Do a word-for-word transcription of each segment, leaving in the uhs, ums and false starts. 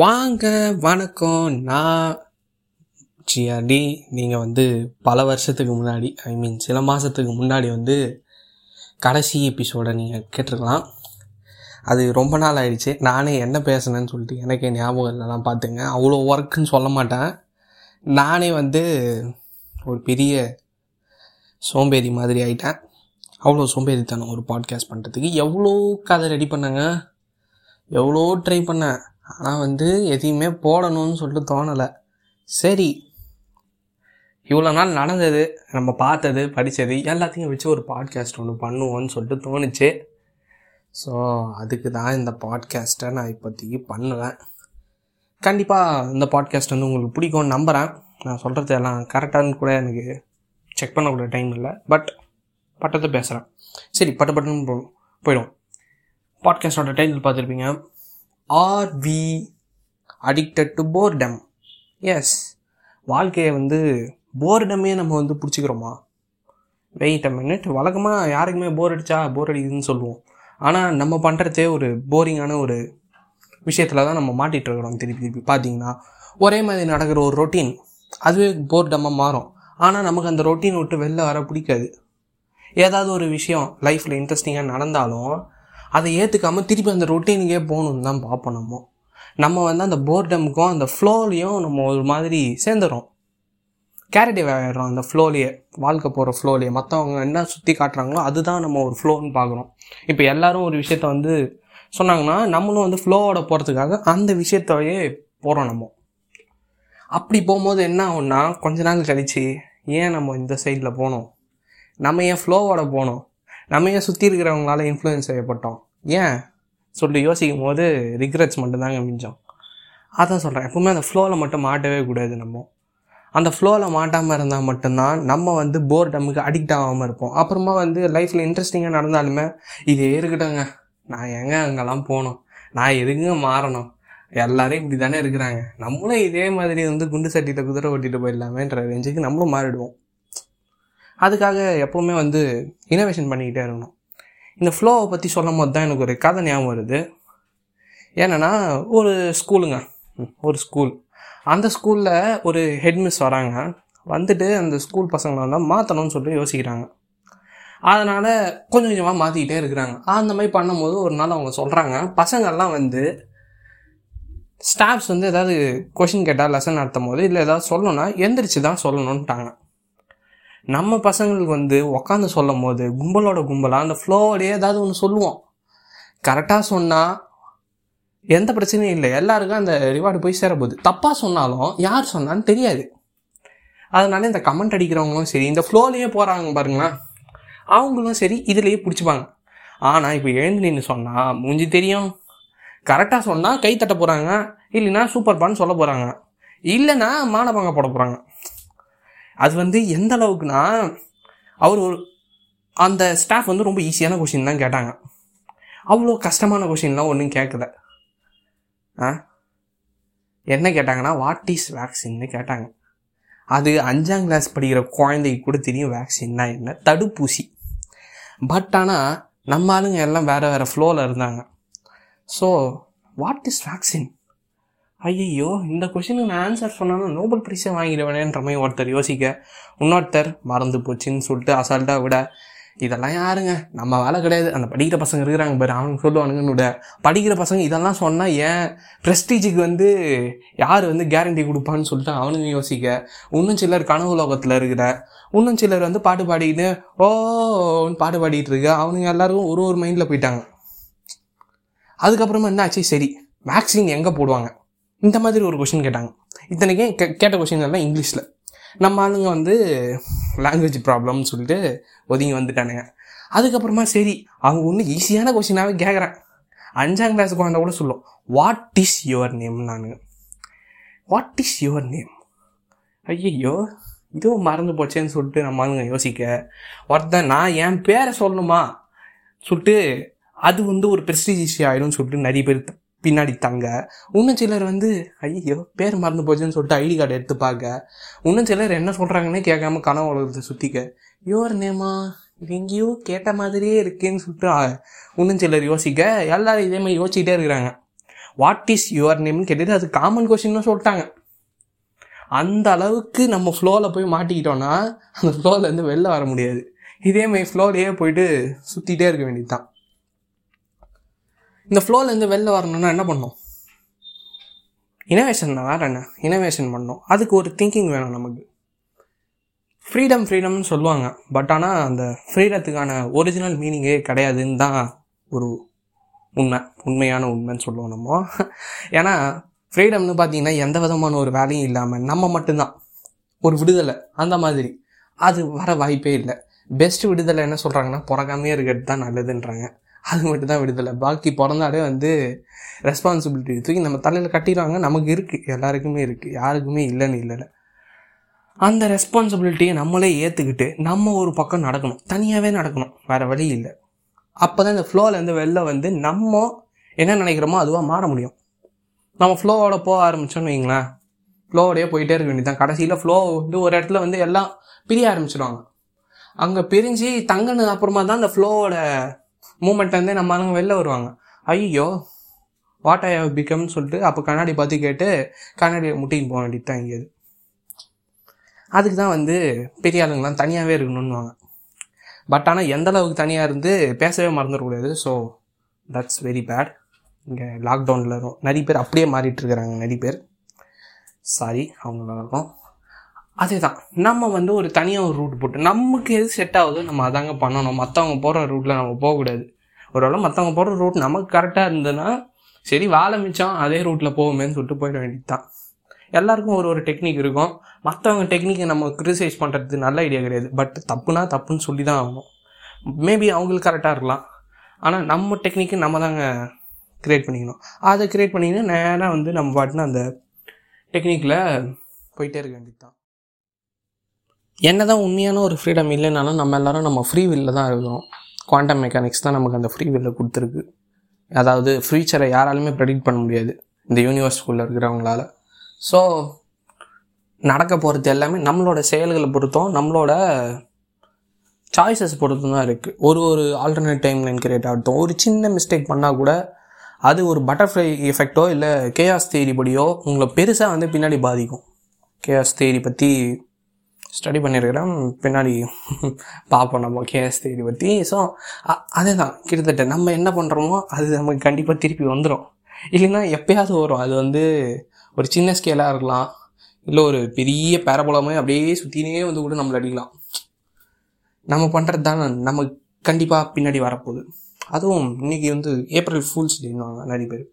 வாங்க வணக்கம், நான் ஜிஆர்டி. நீங்கள் வந்து பல வருஷத்துக்கு முன்னாடி, ஐ மீன் சில மாதத்துக்கு முன்னாடி வந்து கடைசி எபிசோடை நீங்கள் கேட்டிருக்கலாம். அது ரொம்ப நாள் ஆயிடுச்சு. நானே என்ன பேசுனேன்னு சொல்லிட்டு எனக்கே ஞாபகம் இல்லைலாம் பார்த்துங்க. அவ்வளோ ஒர்க்குன்னு சொல்ல மாட்டேன். நானே வந்து ஒரு பெரிய சோம்பேறி மாதிரி ஆகிட்டேன். அவ்வளோ சோம்பேறித்தனம் ஒரு பாட்காஸ்ட் பண்ணுறதுக்கு. எவ்வளோ கதை ரெடி பண்ணேங்க, எவ்வளோ ட்ரை பண்ணேன், ஆனால் வந்து எதையுமே போடணும்னு சொல்லிட்டு தோணலை. சரி, இவ்வளோ நாள் நடந்தது, நம்ம பார்த்தது, படித்தது எல்லாத்தையும் வச்சு ஒரு பாட்காஸ்ட் ஒன்று பண்ணுவோன்னு சொல்லிட்டு தோணுச்சு. ஸோ அதுக்கு தான் இந்த பாட்காஸ்ட்டை நான் இப்போதைக்கு பண்ணுவேன். கண்டிப்பாக இந்த பாட்காஸ்ட் வந்து உங்களுக்கு பிடிக்கும்னு நம்புகிறேன். நான் சொல்கிறது எல்லாம் கரெக்டானு கூட எனக்கு செக் பண்ணக்கூட டைம் இல்லை, பட் பட்டத்தை பேசுகிறேன். சரி, பட்டு பட்டுன்னு போ போயிடும் பாட்காஸ்டோட டைட்டில் பார்த்துருப்பீங்க. Are we addicted to boredom? Yes, வாழ்க்கையை வந்து போர்டமே நம்ம வந்து பிடிச்சிக்கிறோமா? Wait a minute. வழக்கமாக யாருக்குமே போர் அடித்தா போர் அடிக்குதுன்னு சொல்லுவோம். ஆனால் நம்ம பண்ணுறதே ஒரு போரிங்கான ஒரு விஷயத்தில் தான் நம்ம மாட்டிகிட்ருக்குறோம். திருப்பி திருப்பி பார்த்திங்கன்னா ஒரே மாதிரி நடக்கிற ஒரு ரொட்டீன், அதுவே போர்டமாக மாறும். ஆனால் நமக்கு அந்த ரொட்டீன் விட்டு வெளில வர பிடிக்காது. ஏதாவது ஒரு விஷயம் லைஃப்பில் இன்ட்ரெஸ்டிங்காக நடந்தாலும் அதை ஏற்றுக்காமல் திருப்பி அந்த ரொட்டீனுக்கே போகணுன்னு தான் பார்ப்போம். நம்ம நம்ம வந்து அந்த போர்டமுக்கும் அந்த ஃப்ளோலையும் நம்ம ஒரு மாதிரி சேர்ந்துடும். கேரடிவ் ஆகிடுறோம் அந்த ஃப்ளோலையே, வாழ்க்கை போகிற ஃப்ளோலையே. மற்றவங்க என்ன சுற்றி காட்டுறாங்களோ அதுதான் நம்ம ஒரு ஃப்ளோன்னு பார்க்குறோம். இப்போ எல்லோரும் ஒரு விஷயத்த வந்து சொன்னாங்கன்னா நம்மளும் வந்து ஃப்ளோவோட போகிறதுக்காக அந்த விஷயத்தையே போகிறோம். நம்ம அப்படி போகும்போது என்ன ஆகும்னா, கொஞ்ச நாள் கழித்து ஏன் நம்ம இந்த சைடில் போனோம், நம்ம ஏன் ஃப்ளோவோட போனோம், நம்ம ஏன் சுற்றி இருக்கிறவங்களால இன்ஃப்ளூயன்ஸ் செய்யப்பட்டோம் ஏன் சொல்லி யோசிக்கும் போது ரிக்ரெட்ஸ் மட்டும்தாங்க மிஞ்சோம். அதான் சொல்கிறேன், எப்பவுமே அந்த ஃப்ளோவில் மட்டும் மாட்டவே கூடாது. நம்ம அந்த ஃப்ளோவில் மாட்டாமல் இருந்தால் மட்டும்தான் நம்ம வந்து போர் டம்முக்கு அடிக்ட் ஆகாமல் இருப்போம். அப்புறமா வந்து லைஃப்பில் இன்ட்ரெஸ்டிங்காக நடந்தாலுமே இதே இருக்கட்டோங்க, நான் எங்கே அங்கெல்லாம் போகணும், நான் எதுக்குங்க மாறணும், எல்லாரையும் இப்படி தானே இருக்கிறாங்க, நம்மளும் இதே மாதிரி வந்து குண்டு சட்டியில் குதிரை ஓட்டிகிட்டு போயிடலாமேன்ற ரேஞ்சுக்கு நம்மளும் மாறிடுவோம். அதுக்காக எப்போவுமே வந்து இனோவேஷன் பண்ணிக்கிட்டே இருக்கணும். இந்த ஃப்ளோவை பற்றி சொல்லும் போது தான் எனக்கு ஒரு கதை ஞாபகம் வருது. ஏன்னா ஒரு ஸ்கூலுங்க, ஒரு ஸ்கூல், அந்த ஸ்கூலில் ஒரு ஹெட்மிஸ் வராங்க. வந்துட்டு அந்த ஸ்கூல் பசங்களை வந்து மாற்றணும்னு சொல்லிட்டு யோசிக்கிறாங்க. அதனால் கொஞ்சம் கொஞ்சமாக மாற்றிக்கிட்டே இருக்கிறாங்க. அந்த மாதிரி பண்ணும்போது ஒரு நாள் அவங்க சொல்கிறாங்க, பசங்கள்லாம் வந்து ஸ்டாஃப்ஸ் வந்து ஏதாவது கொஷின் கேட்டால் லெசன் நடத்தும் போது இல்லை ஏதாவது சொல்லணும்னா எந்திரிச்சு தான் சொல்லணுன்ட்டாங்க. நம்ம பசங்களுக்கு வந்து உக்காந்து சொல்லும் போது கும்பலோட கும்பலாக அந்த ஃப்ளோவோடையே ஏதாவது ஒன்று சொல்லுவோம். கரெக்டாக சொன்னால் எந்த பிரச்சனையும் இல்லை, எல்லாருக்கும் அந்த ரிவார்டு போய் சேரப்போகுது. தப்பாக சொன்னாலும் யார் சொன்னான்னு தெரியாது. அதனால இந்த கமெண்ட் அடிக்கிறவங்களும் சரி, இந்த ஃப்ளோலையே போகிறாங்க பாருங்களேன், அவங்களும் சரி இதுலேயே பிடிச்சிப்பாங்க. ஆனால் இப்போ எழுந்து நின்று சொன்னால் மூஞ்சி தெரியும். கரெக்டாக சொன்னால் கை தட்ட போகிறாங்க, இல்லைன்னா சூப்பர் பான்னு சொல்ல போகிறாங்க, இல்லைன்னா மானபங்க போட போகிறாங்க. அது வந்து எந்த அளவுக்குன்னா, அவர் ஒரு அந்த ஸ்டாஃப் வந்து ரொம்ப ஈஸியான கொஷின் தான் கேட்டாங்க. அவ்வளோ கஷ்டமான கொஷின்லாம் ஒன்றும் கேட்கல. ஆ என்ன கேட்டாங்கன்னா, வாட் இஸ் வேக்சின்னு கேட்டாங்க. அது அஞ்சாம் கிளாஸ் படிக்கிற குழந்தைக்கு கூட தெரியும் வேக்சின்னா என்ன, தடுப்பூசி. பட் ஆனால் நம்ம ஆளுங்க எல்லாம் வேறு வேறு ஃப்ளோவில் இருந்தாங்க. ஸோ வாட் இஸ் வேக்சின், ஐயோ இந்த கொஷினுக்கு நான் ஆன்சர் சொன்னாலும் நோபல் பிரைஸே வாங்கிடுவேனேன்ற மாதிரி ஒருத்தர் யோசிக்க, இன்னொருத்தர் மறந்து போச்சுன்னு சொல்லிட்டு அசால்ட்டாக விட, இதெல்லாம் யாருங்க நம்ம வேலை கிடையாது, அந்த படிக்கிற பசங்க இருக்கிறாங்க பாரு அவங்க சொல்லுவானுங்கன்னு விட, படிக்கிற பசங்க இதெல்லாம் சொன்னால் ஏன் ப்ரெஸ்டீஜுக்கு வந்து யார் வந்து கேரண்டி கொடுப்பான்னு சொல்லிட்டு அவனுங்க யோசிக்க, இன்னும் சிலர் கனவு லோகத்தில் இருக்கிற, இன்னும் சிலர் வந்து பாட்டு பாடிக்கிட்டு ஓன்னு பாட்டு பாடிக்கிட்டு இருக்க, அவனுங்க எல்லாருக்கும் ஒரு ஒரு மைண்டில் போயிட்டாங்க. அதுக்கப்புறமா என்ன ஆச்சு, சரி வேக்சின் எங்கே போடுவாங்க இந்த மாதிரி ஒரு கொஷின் கேட்டாங்க. இத்தனைக்கும் கே கேட்ட கொஷின் எல்லாம் இங்கிலீஷில். நம்ம ஆளுங்க வந்து லாங்குவேஜ் ப்ராப்ளம்னு சொல்லிட்டு ஒதுங்கி வந்துட்டானுங்க. அதுக்கப்புறமா சரி அவங்க ஒன்று ஈஸியான கொஷினாகவே கேட்குறேன். அஞ்சாம் கிளாஸ் குழந்தை கூட சொல்லும், வாட் இஸ் யுவர் நேம். நானுங்க வாட் இஸ் யுவர் நேம், ஐயோ இதுவும் மறந்து போச்சேன்னு சொல்லிட்டு நம்ம ஆளுங்க யோசிக்க, ஒருத்தன் நான் என் பேரை சொல்லணுமா சொல்லிட்டு அது வந்து ஒரு ப்ரெஸ்டீஜ் இஷ்யூ ஆகிடும்னு சொல்லிட்டு நிறைய பேர் பின்னாடி தங்க, இன்னும் சிலர் வந்து ஐயோ பேர் மறந்து போச்சுன்னு சொல்லிட்டு ஐடி கார்டு எடுத்து பார்க்க, இன்னும் சிலர் என்ன சொல்கிறாங்கன்னே கேட்காம கனவு உலகத்தை சுற்றிக்க, யுவர் நேமா இது எங்கேயோ கேட்ட மாதிரியே இருக்கேன்னு சொல்லிட்டு இன்னும் சிலர் யோசிக்க, எல்லாரும் இதே மாதிரி யோசிச்சுக்கிட்டே இருக்கிறாங்க. வாட் இஸ் யுவர் நேம்னு கேட்டுட்டு அது காமன் கொஸ்டின்னு சொல்லிட்டாங்க. அந்த அளவுக்கு நம்ம ஃப்ளோவில் போய் மாட்டிக்கிட்டோன்னா அந்த ஃப்ளோவிலேருந்து வெளில வர முடியாது. இதேமாதிரி ஃப்ளோலையே போயிட்டு சுற்றிகிட்டே இருக்க வேண்டியது தான். இந்த ஃப்ளோவிலேருந்து வெளில வரணுன்னா என்ன பண்ணணும்? இனோவேஷன்னா வேறு என்ன, இனோவேஷன் பண்ணணும். அதுக்கு ஒரு திங்கிங் வேணும் நமக்கு. ஃப்ரீடம் ஃப்ரீடம்னு சொல்லுவாங்க, பட் ஆனால் அந்த ஃப்ரீடத்துக்கான ஒரிஜினல் மீனிங்கே கிடையாதுன்னு தான் ஒரு உண்மை, உண்மையான உண்மைன்னு சொல்லுவோம் நம்ம. ஏன்னா ஃப்ரீடம்னு பார்த்தீங்கன்னா எந்த விதமான ஒரு வேலையும் இல்லாமல் நம்ம மட்டும்தான் ஒரு விடுதலை, அந்த மாதிரி அது வர வாய்ப்பே இல்லை. பெஸ்ட் விடுதலை என்ன சொல்கிறாங்கன்னா பிறக்காமையே இருக்கிறது தான் நல்லதுன்றாங்க. அது மட்டும் தான் விடுதலை. பாக்கி பிறந்தாலே வந்து ரெஸ்பான்சிபிலிட்டி தூக்கி நம்ம தலையில் கட்டிடுவாங்க. நமக்கு இருக்குது, எல்லாருக்குமே இருக்குது, யாருக்குமே இல்லைன்னு இல்லை. அந்த ரெஸ்பான்சிபிலிட்டியை நம்மளே ஏற்றுக்கிட்டு நம்ம ஒரு பக்கம் நடக்கணும், தனியாகவே நடக்கணும், வேறு வழி இல்லை. அப்போ தான் இந்த ஃப்ளோவிலேருந்து வெளில வந்து நம்ம என்ன நினைக்கிறோமோ அதுவாக மாற முடியும். நம்ம ஃப்ளோவோட போக ஆரம்பித்தோன்னு வைங்களேன், ஃப்ளோவோடையே போயிட்டே இருக்க வேண்டியது தான். கடைசியில் ஃப்ளோ வந்து ஒரு இடத்துல வந்து எல்லாம் பிரிய ஆரம்பிச்சிடுவாங்க. அங்கே பிரிஞ்சு தங்கினது அப்புறமா தான் அந்த ஃப்ளோவோட மூமெண்ட் வந்து நம்ம அவங்க வெளில வருவாங்க. ஐயோ வாட் ஐ ஹவ் பிகம்னு சொல்லிட்டு அப்போ கண்ணாடி பார்த்து கேட்டு கண்ணாடியை முட்டின்னு போக வேண்டியது தான் இங்கேது. அதுக்கு தான் வந்து பெரிய ஆளுங்களாம் தனியாகவே இருக்கணும்னுவாங்க. பட் ஆனால் எந்தளவுக்கு தனியாக இருந்து பேசவே மறந்துடக்கூடாது. So that's very bad. இங்கே லாக்டவுனில் இருக்கும் நிறைய பேர் அப்படியே மாறிட்டுருக்கிறாங்க, நிறைய பேர் சாரி அவங்களுக்கும். அதே தான் நம்ம வந்து ஒரு தனியாக ஒரு ரூட் போட்டு நமக்கு எது செட் ஆகுதோ நம்ம அதாங்க பண்ணணும். மற்றவங்க போகிற ரூட்டில் நம்ம போகக்கூடாது. ஒருவேளை மற்றவங்க போகிற ரூட் நமக்கு கரெக்டாக இருந்ததுன்னா சரி வாழை மிச்சம் அதே ரூட்டில் போகுமேன்னு சொல்லிட்டு போயிட வேண்டியது தான். எல்லாருக்கும் ஒரு ஒரு டெக்னிக் இருக்கும். மற்றவங்க டெக்னிக்கை நம்ம க்ரிட்டிசைஸ் பண்ணுறது நல்ல ஐடியா கிடையாது. பட் தப்புனா தப்புன்னு சொல்லி தான் ஆகணும். மேபி அவங்களுக்கு கரெக்டாக இருக்கலாம், ஆனால் நம்ம டெக்னிக்கு நம்ம தாங்க க்ரியேட் பண்ணிக்கணும். அதை க்ரியேட் பண்ணிங்கன்னா நேராக வந்து நம்ம பாட்டுனா அந்த டெக்னிக்கில் போயிட்டே இருக்க வேண்டியது தான். என்ன தான் உண்மையான ஒரு ஃப்ரீடம் இல்லைனாலும் நம்ம எல்லோரும் நம்ம ஃப்ரீ வில்ல தான் இருக்கிறோம். குவாண்டம் மெக்கானிக்ஸ் தான் நமக்கு அந்த ஃப்ரீ வில்லை கொடுத்துருக்கு. அதாவது ஃப்யூச்சரை யாராலுமே ப்ரெடிக்ட் பண்ண முடியாது இந்த யூனிவர்ஸ்குள்ளே இருக்கிறவங்களால. ஸோ நடக்க போகிறது எல்லாமே நம்மளோட செயல்களை பொறுத்தும் நம்மளோட சாய்ஸஸ் பொறுத்தும் தான் இருக்குது. ஒரு ஒரு ஆல்டர்னேட் டைம் லைன் கிரியேட் ஆகட்டும், ஒரு சின்ன மிஸ்டேக் பண்ணால் கூட அது ஒரு பட்டர்ஃப்ளை எஃபெக்டோ இல்லை கேஆஸ் தியரி படியோ உங்களை பெருசாக வந்து பின்னாடி பாதிக்கும். கேஆஸ் தியரி பற்றி ஸ்டடி பண்ணியிருக்கிறேன், பின்னாடி பார்ப்போம் நம்ம கேஆஸ் தியரி பற்றி. ஸோ அதே தான் கிட்டத்தட்ட நம்ம என்ன பண்ணுறோமோ அது நமக்கு கண்டிப்பாக திருப்பி வந்துடும். இல்லைன்னா எப்போயாவது வரும். அது வந்து ஒரு சின்ன ஸ்கேலாக இருக்கலாம், இல்லை ஒரு பெரிய பேரபலமே அப்படியே சுற்றினே வந்து கூட நம்மளை அடிக்கலாம். நம்ம பண்ணுறது தான் நம்ம கண்டிப்பாக பின்னாடி வரப்போகுது. அதுவும் இன்றைக்கி வந்து ஏப்ரல் ஃபூல்ஸ் டேன்னுவாங்க நிறைய பேர்.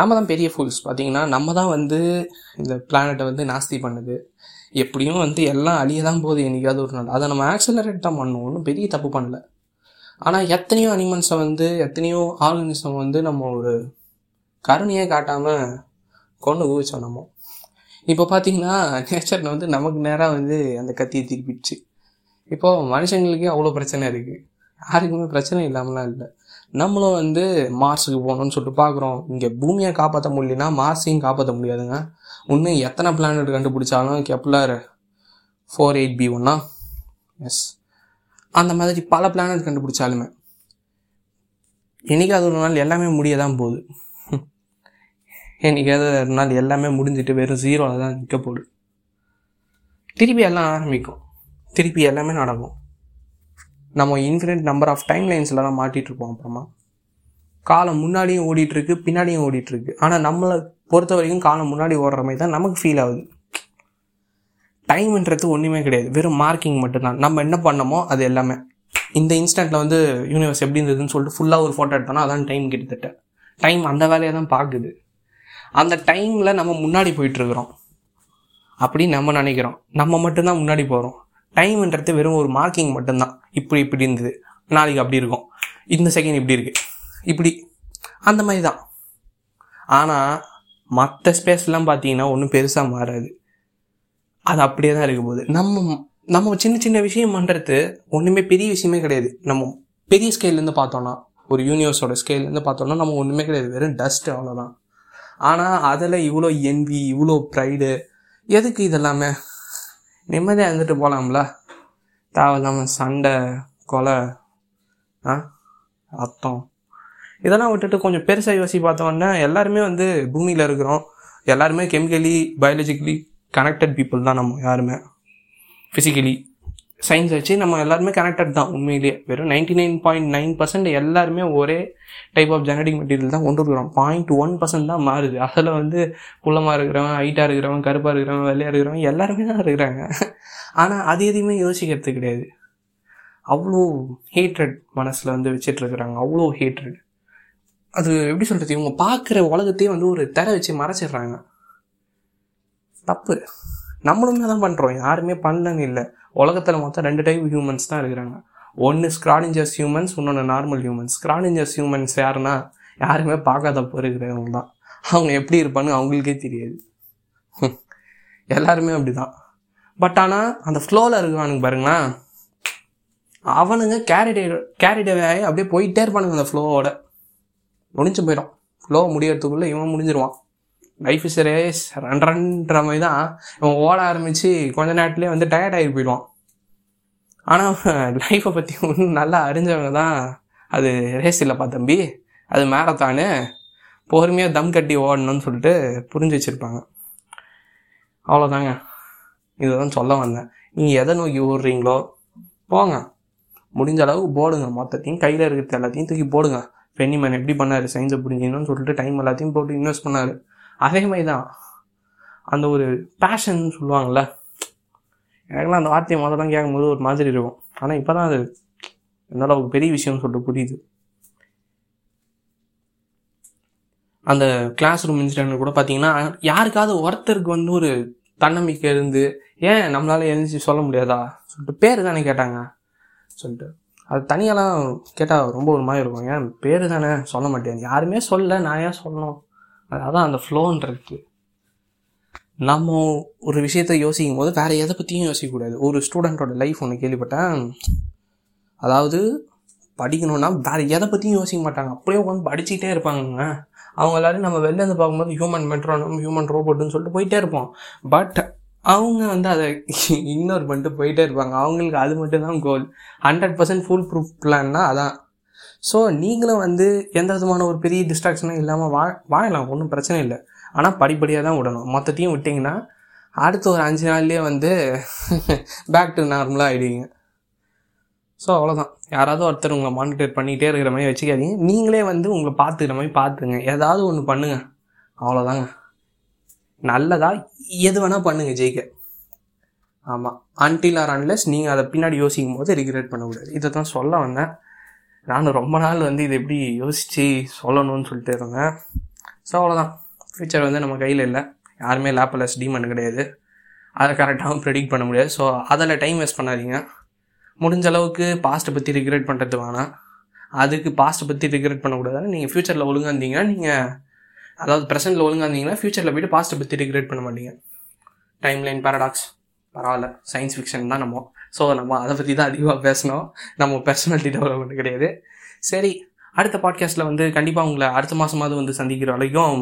நம்ம தான் பெரிய ஃபூல்ஸ். பார்த்திங்கன்னா நம்ம தான் வந்து இந்த பிளானெட்டை வந்து நாஸ்தி பண்ணுது. எப்படியும் வந்து எல்லாம் அழிய தான் போகுது என்றைக்காவது ஒரு நாள். அதை நம்ம ஆக்சலரேட் தான் பண்ணணும், ஒன்றும் பெரிய தப்பு பண்ணலை. ஆனால் எத்தனையோ அனிமல்ஸை வந்து எத்தனையோ ஆர்கனிசம் வந்து நம்ம ஒரு கருணையே காட்டாமல் கொண்டு குவிச்சோம் நம்ம. இப்போ பார்த்திங்கன்னா நேச்சர் வந்து நமக்கு நேராக வந்து அந்த கத்தியை திருப்பிடுச்சு. இப்போது மனுஷங்களுக்கே அவ்வளோ பிரச்சனை இருக்குது, யாருக்குமே பிரச்சனை இல்லாமலாம் இல்லை. நம்மளும் வந்து மார்ஸுக்கு போகணும்னு சொல்லிட்டு பார்க்குறோம். இங்கே பூமியை காப்பாற்ற முடியலன்னா மார்ஸையும் காப்பாற்ற முடியாதுங்க. இன்னும் எத்தனை பிளானட் கண்டுபிடிச்சாலும் கெப்லர் ஃபோர் எயிட் பி ஒன்னா எஸ் அந்த மாதிரி பல பிளானட் கண்டுபிடிச்சாலுமே என்றைக்காவது ஒரு நாள் எல்லாமே முடிய தான் போகுது. என்றைக்காவது ஒரு நாள் எல்லாமே முடிஞ்சிட்டு வெறும் ஜீரோவில் தான் நிற்க போகுது. திருப்பி எல்லாம் ஆரம்பிக்கும், திருப்பி எல்லாமே நடக்கும். நம்ம இன்ஃபினிட் நம்பர் ஆஃப் டைம் லைன்ஸில் தான் மாட்டிகிட்ருப்போம். அப்புறமா காலம் முன்னாடியும் ஓடிட்டுருக்கு, பின்னாடியும் ஓடிட்டுருக்கு. ஆனால் நம்மளை பொறுத்த வரைக்கும் காலம் முன்னாடி ஓடுற மாதிரி தான் நமக்கு ஃபீல் ஆகுது. டைம்ன்றது ஒன்றுமே கிடையாது, வெறும் மார்க்கிங் மட்டும்தான். நம்ம என்ன பண்ணமோ அது எல்லாமே இந்த இன்ஸ்டண்ட்டில் வந்து யூனிவர்ஸ் எப்படி இருந்ததுன்னு சொல்லிட்டு ஃபுல்லாக ஒரு ஃபோட்டோ எடுத்தோன்னா அதான் டைம். கிட்டத்தட்ட டைம் அந்த வேலையை தான் பார்க்குது. அந்த டைமில் நம்ம முன்னாடி போயிட்டுருக்குறோம் அப்படின்னு நம்ம நினைக்கிறோம். நம்ம மட்டும்தான் முன்னாடி போகிறோம். டைம்ன்றது வெறும் ஒரு மார்க்கிங் மட்டும்தான். இப்படி இப்படி இருந்தது, நாளைக்கு அப்படி இருக்கும், இந்த செகண்ட் இப்படி இருக்குது, இப்படி அந்த மாதிரி தான். ஆனால் மற்ற ஸ்பேஸ்லாம் பார்த்தீங்கன்னா ஒன்றும் பெருசாக மாறாது, அது அப்படியே தான் இருக்கும் போது. நம்ம நம்ம சின்ன சின்ன விஷயம் பண்ணுறது ஒன்றுமே பெரிய விஷயமே கிடையாது. நம்ம பெரிய ஸ்கேல்லேருந்து பார்த்தோன்னா, ஒரு யூனிவர்ஸோட ஸ்கேல்லேருந்து பார்த்தோன்னா நம்ம ஒன்றுமே கிடையாது, வெறும் டஸ்ட் அவ்வளோதான். ஆனால் அதில் இவ்வளோ என்வி, இவ்வளோ ப்ரைடு, எதுக்கு இதெல்லாமே? நிம்மதியாக இருந்துட்டு போகலாம்ல. தேவையில்லாமல் சண்டை, கொலை, ஆ அர்த்தம் இதெல்லாம் விட்டுட்டு கொஞ்சம் பெருசாக யோசி பார்த்தோன்னா எல்லாருமே வந்து பூமியில் இருக்கிறோம், எல்லாருமே கெமிக்கலி பயாலஜிக்கலி கனெக்டட் பீப்புள் தான். நம்ம யாருமே ஃபிசிக்கலி சயின்ஸ் வச்சு நம்ம எல்லாருமே கனெக்டட் தான் உண்மையிலேயே. வெறும் ninety nine point nine percent எல்லாருமே ஒரே டைப் ஆஃப் ஜெனடிக் மெட்டீரியல் தான் கொண்டு இருக்கிறோம். பாயிண்ட் ஒன் பர்சன்ட் தான் மாறுது. அதில் வந்து குள்ளமாக இருக்கிறவன், ஹைட்டாக இருக்கிறவன், கருப்பாக இருக்கிறவன், வெள்ளையாக இருக்கிறவன் எல்லாருமே தான் இருக்கிறாங்க. ஆனால் அது எதுவுமே யோசிக்கிறது கிடையாது. அவ்வளோ ஹேட்ரட் மனசில் வந்து வச்சிட்ருக்குறாங்க, அவ்வளோ ஹேட்ரட். அது எப்படி சொல்கிறது, இவங்க பார்க்குற உலகத்தையே வந்து ஒரு தர வச்சு மறைச்சிடுறாங்க. தப்பு. நம்மளுமே தான் பண்ணுறோம், யாருமே பண்ணலன்னு இல்லை. உலகத்தில் மொத்தம் ரெண்டு டைப் ஹியூமன்ஸ் தான் இருக்கிறாங்க. ஒன்று ஸ்க்ராலிஞ்சர்ஸ் ஹியூமன்ஸ், இன்னொன்று நார்மல் ஹியூமன்ஸ். ஸ்க்ராலிஞ்சர்ஸ் ஹியூமன்ஸ் யாருன்னா யாருமே பார்க்காத போயிருக்கிறவங்க தான். அவங்க எப்படி இருப்பான்னு அவங்களுக்கே தெரியாது. எல்லாருமே அப்படி தான். பட் ஆனால் அந்த ஃப்ளோவில் இருக்கிறவனுக்கு பாருங்கன்னா அவனுங்க கேரிடே கேரிடவே ஆகி அப்படியே போயிட்டே இருப்பானுங்க. அந்த ஃப்ளோவோட முடிஞ்சு போயிடும். ஃப்ளோ முடியறதுக்குள்ளே இவன் முடிஞ்சிருவான். லைஃப் இஸ் ரேஸ் ரன் ரன்ற மாதிரி தான் இவன் ஓட ஆரம்பித்து கொஞ்ச நேரத்துலேயே வந்து டயர்டாகி போயிடுவான். ஆனால் லைஃப்பை பற்றி ஒன்றும் நல்லா அறிஞ்சவங்க தான் அது ரேஸ் இல்லைப்பா தம்பி, அது மேரத்தானு பொறுமையாக தம் கட்டி ஓடணும்னு சொல்லிட்டு புரிஞ்சு வச்சுருப்பாங்க. அவ்வளோதாங்க, இதை தான் சொல்ல வந்தேன். நீங்கள் எதை நோக்கி ஓடுறீங்களோ போங்க, முடிஞ்ச அளவுக்கு போடுங்க. மொத்தத்தையும் கையில் இருக்கிறது எல்லாத்தையும் தூக்கி போடுங்க. பென்னிமேன் எப்படி பண்ணார், சயின்ஸை புரிஞ்சுக்கணும்னு சொல்லிட்டு டைம் எல்லாத்தையும் போட்டு இன்வெஸ்ட் பண்ணார். அதே மாதிரி தான் அந்த ஒரு பேஷன் சொல்லுவாங்கள்ல, எனக்குலாம் அந்த வார்த்தையை முதல்லாம் கேட்கும்போது ஒரு மாதிரி இருக்கும். ஆனால் இப்போ தான் அது என்னால் ஒரு பெரிய விஷயம்னு சொல்லிட்டு புரியுது. அந்த கிளாஸ் ரூம் இன்சிடென்ட் கூட பார்த்தீங்கன்னா யாருக்காவது ஒருத்தருக்கு வந்து ஒரு தன்னம்பிக்கை இருந்து ஏன் நம்மளால் எழுந்துச்சு சொல்ல முடியாதா சொல்லிட்டு பேர் தானே கேட்டாங்க சொல்லிட்டு அது தனியெல்லாம் கேட்டால் ரொம்ப ஒரு மாதிரி இருக்கும். ஏன் பேர் தானே சொல்ல மாட்டேன், யாருமே சொல்லலை, நான் ஏன் சொல்லணும்? அதான் அந்த ஃப்ளோன்றது. நம்ம ஒரு விஷயத்த யோசிக்கும் போது வேறு எதை பற்றியும் யோசிக்கக்கூடாது. ஒரு ஸ்டூடெண்ட்டோட லைஃப் ஒன்று கேள்விப்பட்டேன். அதாவது படிக்கணும்னா வேறு எதை பற்றியும் யோசிக்க மாட்டாங்க, அப்படியே உட்காந்து படிச்சுக்கிட்டே இருப்பாங்க. அவங்க எல்லாரும் நம்ம வெளிலேருந்து பார்க்கும்போது ஹியூமன் மெட்ரானம், ஹியூமன் ரோபோட்டுன்னு சொல்லிட்டு போயிட்டே இருப்போம். பட் அவங்க வந்து அதை இக்னோர் பண்ணிட்டு போயிட்டே இருப்பாங்க. அவங்களுக்கு அது மட்டும்தான் goal. Hundred percent full proof பிளான்னா அதான். ஸோ நீங்களும் வந்து எந்த விதமான ஒரு பெரிய டிஸ்ட்ராக்ஷனும் இல்லாமல் வா வாழலாம் ஒன்றும் பிரச்சனை இல்லை. ஆனால் படிப்படியாக தான் விடணும். மொத்தத்தையும் விட்டிங்கன்னா அடுத்த ஒரு அஞ்சு நாள்லேயே வந்து பேக் டு நார்மலாக ஆகிடுவீங்க. ஸோ அவ்வளோதான். யாராவது ஒருத்தர் உங்களை மானிட்டர் பண்ணிகிட்டே இருக்கிற மாதிரி வச்சுக்காதீங்க. நீங்களே வந்து உங்களை பார்த்துக்கிற மாதிரி பார்த்துங்க. ஏதாவது ஒன்று பண்ணுங்கள், அவ்வளோதாங்க. நல்லதாக எது வேணால் பண்ணுங்கள் ஜெயிக்க. ஆமாம், அன்டில் ஆர் அன்லெஸ் நீங்கள் அதை பின்னாடி யோசிக்கும் போது ரிக்ரெட் பண்ணக்கூடாது. இதை தான் சொல்ல வந்தேன். நானும் ரொம்ப நாள் வந்து இது எப்படி யோசித்து சொல்லணும்னு சொல்லிட்டு இருந்தேன். ஸோ அவ்வளோதான். ஃப்யூச்சர் வந்து நம்ம கையில் இல்லை, யாருமே லேப்லெஸ் டீமன் கிடையாது, அதை கரெக்டாகவும் ப்ரெடிக்ட் பண்ண முடியாது. ஸோ அதில் டைம் வேஸ்ட் பண்ணாதீங்க. முடிஞ்ச அளவுக்கு பாஸ்ட்டை பற்றி ரிக்ரெட் பண்ணுறது வேணாம். அதுக்கு பாஸ்ட்டை பற்றி ரிக்ரெட் பண்ணக்கூடாது. நீங்கள் ஃப்யூச்சரில் ஒழுங்காக இருந்தீங்கன்னா, நீங்கள் அதாவது ப்ரெசென்ட்டில் ஒழுங்காக இருந்தீங்கன்னா ஃப்யூச்சரில் போய்ட்டு பாஸ்ட்டை பற்றி ரிக்ரெட் பண்ண மாட்டீங்க. டைம்லைன் பேரடாக்ஸ் பரவாயில்ல, சயின்ஸ் ஃபிக்ஷன் தான் நம்ம. ஸோ நம்ம அதை பற்றி தான் அதிகமாக பேசணும். நம்ம பர்சனாலிட்டி டெவலப்மெண்ட் கிடையாது. சரி, அடுத்த பாட்காஸ்ட்டில் வந்து கண்டிப்பாக உங்களை அடுத்த மாதமாவது வந்து சந்திக்கிற வரைக்கும்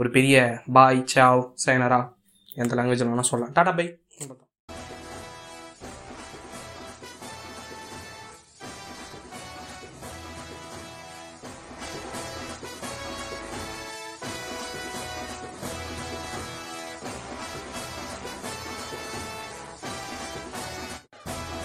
ஒரு பெரிய பாய், சாவ், சைனரா, எந்த லாங்குவேஜில் வேணால் சொல்லலாம். Tata by.